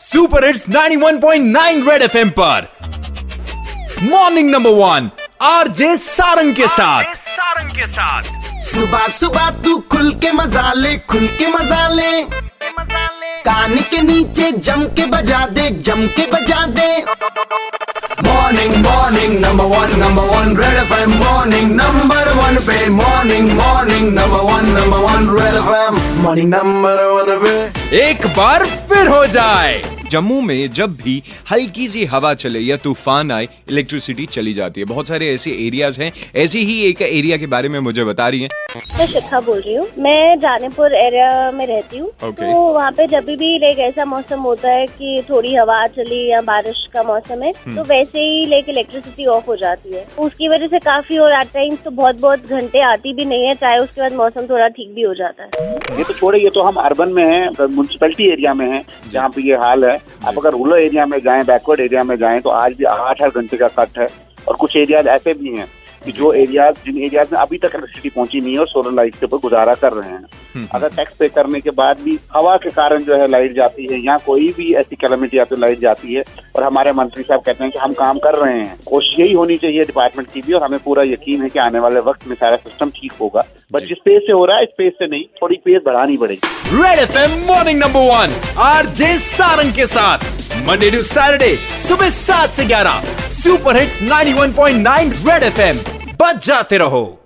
Super hits 91.9 red FM पर morning number 1 RJ Sarang के साथ सुबह सुबह तू खुल के मजा ले कान के नीचे जम के बजा दे morning number 1 red FM morning number 1 पे morning number 1 red FM morning number 1 पे एक बार फिर हो जाए। जम्मू में जब भी हल्की सी हवा चले या तूफान आए इलेक्ट्रिसिटी चली जाती है। बहुत सारे ऐसे एरियाज हैं। ऐसी ही एक एरिया के बारे में मुझे बता रही हैं। मैं शिखा बोल रही हूँ, मैं जानेपुर एरिया में रहती हूँ। Okay. तो वहाँ पे जब भी लाइक ऐसा मौसम होता है कि थोड़ी हवा चली या बारिश का मौसम है तो वैसे ही लाइक इलेक्ट्रिसिटी ऑफ हो जाती है। उसकी वजह से काफी और एट टाइम्स तो बहुत घंटे आती भी नहीं है, चाहे उसके बाद मौसम थोड़ा ठीक भी हो जाता है। ये तो छोड़े, ये तो हम अर्बन में है, म्युनिसिपैलिटी एरिया में है जहाँ पे ये हाल है। आप अगर रूरल एरिया में जाएं, बैकवर्ड एरिया में जाएं तो आज भी 8 घंटे का कट है। और कुछ एरियाज ऐसे भी हैं कि जिन एरियाज में अभी तक इलेक्ट्रिसिटी पहुंची नहीं है और सोलर लाइट के ऊपर गुजारा कर रहे हैं। अगर टैक्स पे करने के बाद भी हवा के कारण जो है लाइट जाती है, यहाँ कोई भी ऐसी कैलमिटी आती है लाइट जाती है। और हमारे मंत्री साहब कहते हैं कि हम काम कर रहे हैं। कोशिश यही होनी चाहिए डिपार्टमेंट की भी, और हमें पूरा यकीन है कि आने वाले वक्त में सारा सिस्टम ठीक होगा। बट जिस पेस से हो रहा है इस पेस से नहीं, थोड़ी पेस बढ़ानी पड़ेगी। Red FM morning number 1 RJ Sarang के साथ मंडे टू सैटरडे सुबह 7 से 11 सुपर हिट्स 91.9 रेड एफएम बच जाते रहो।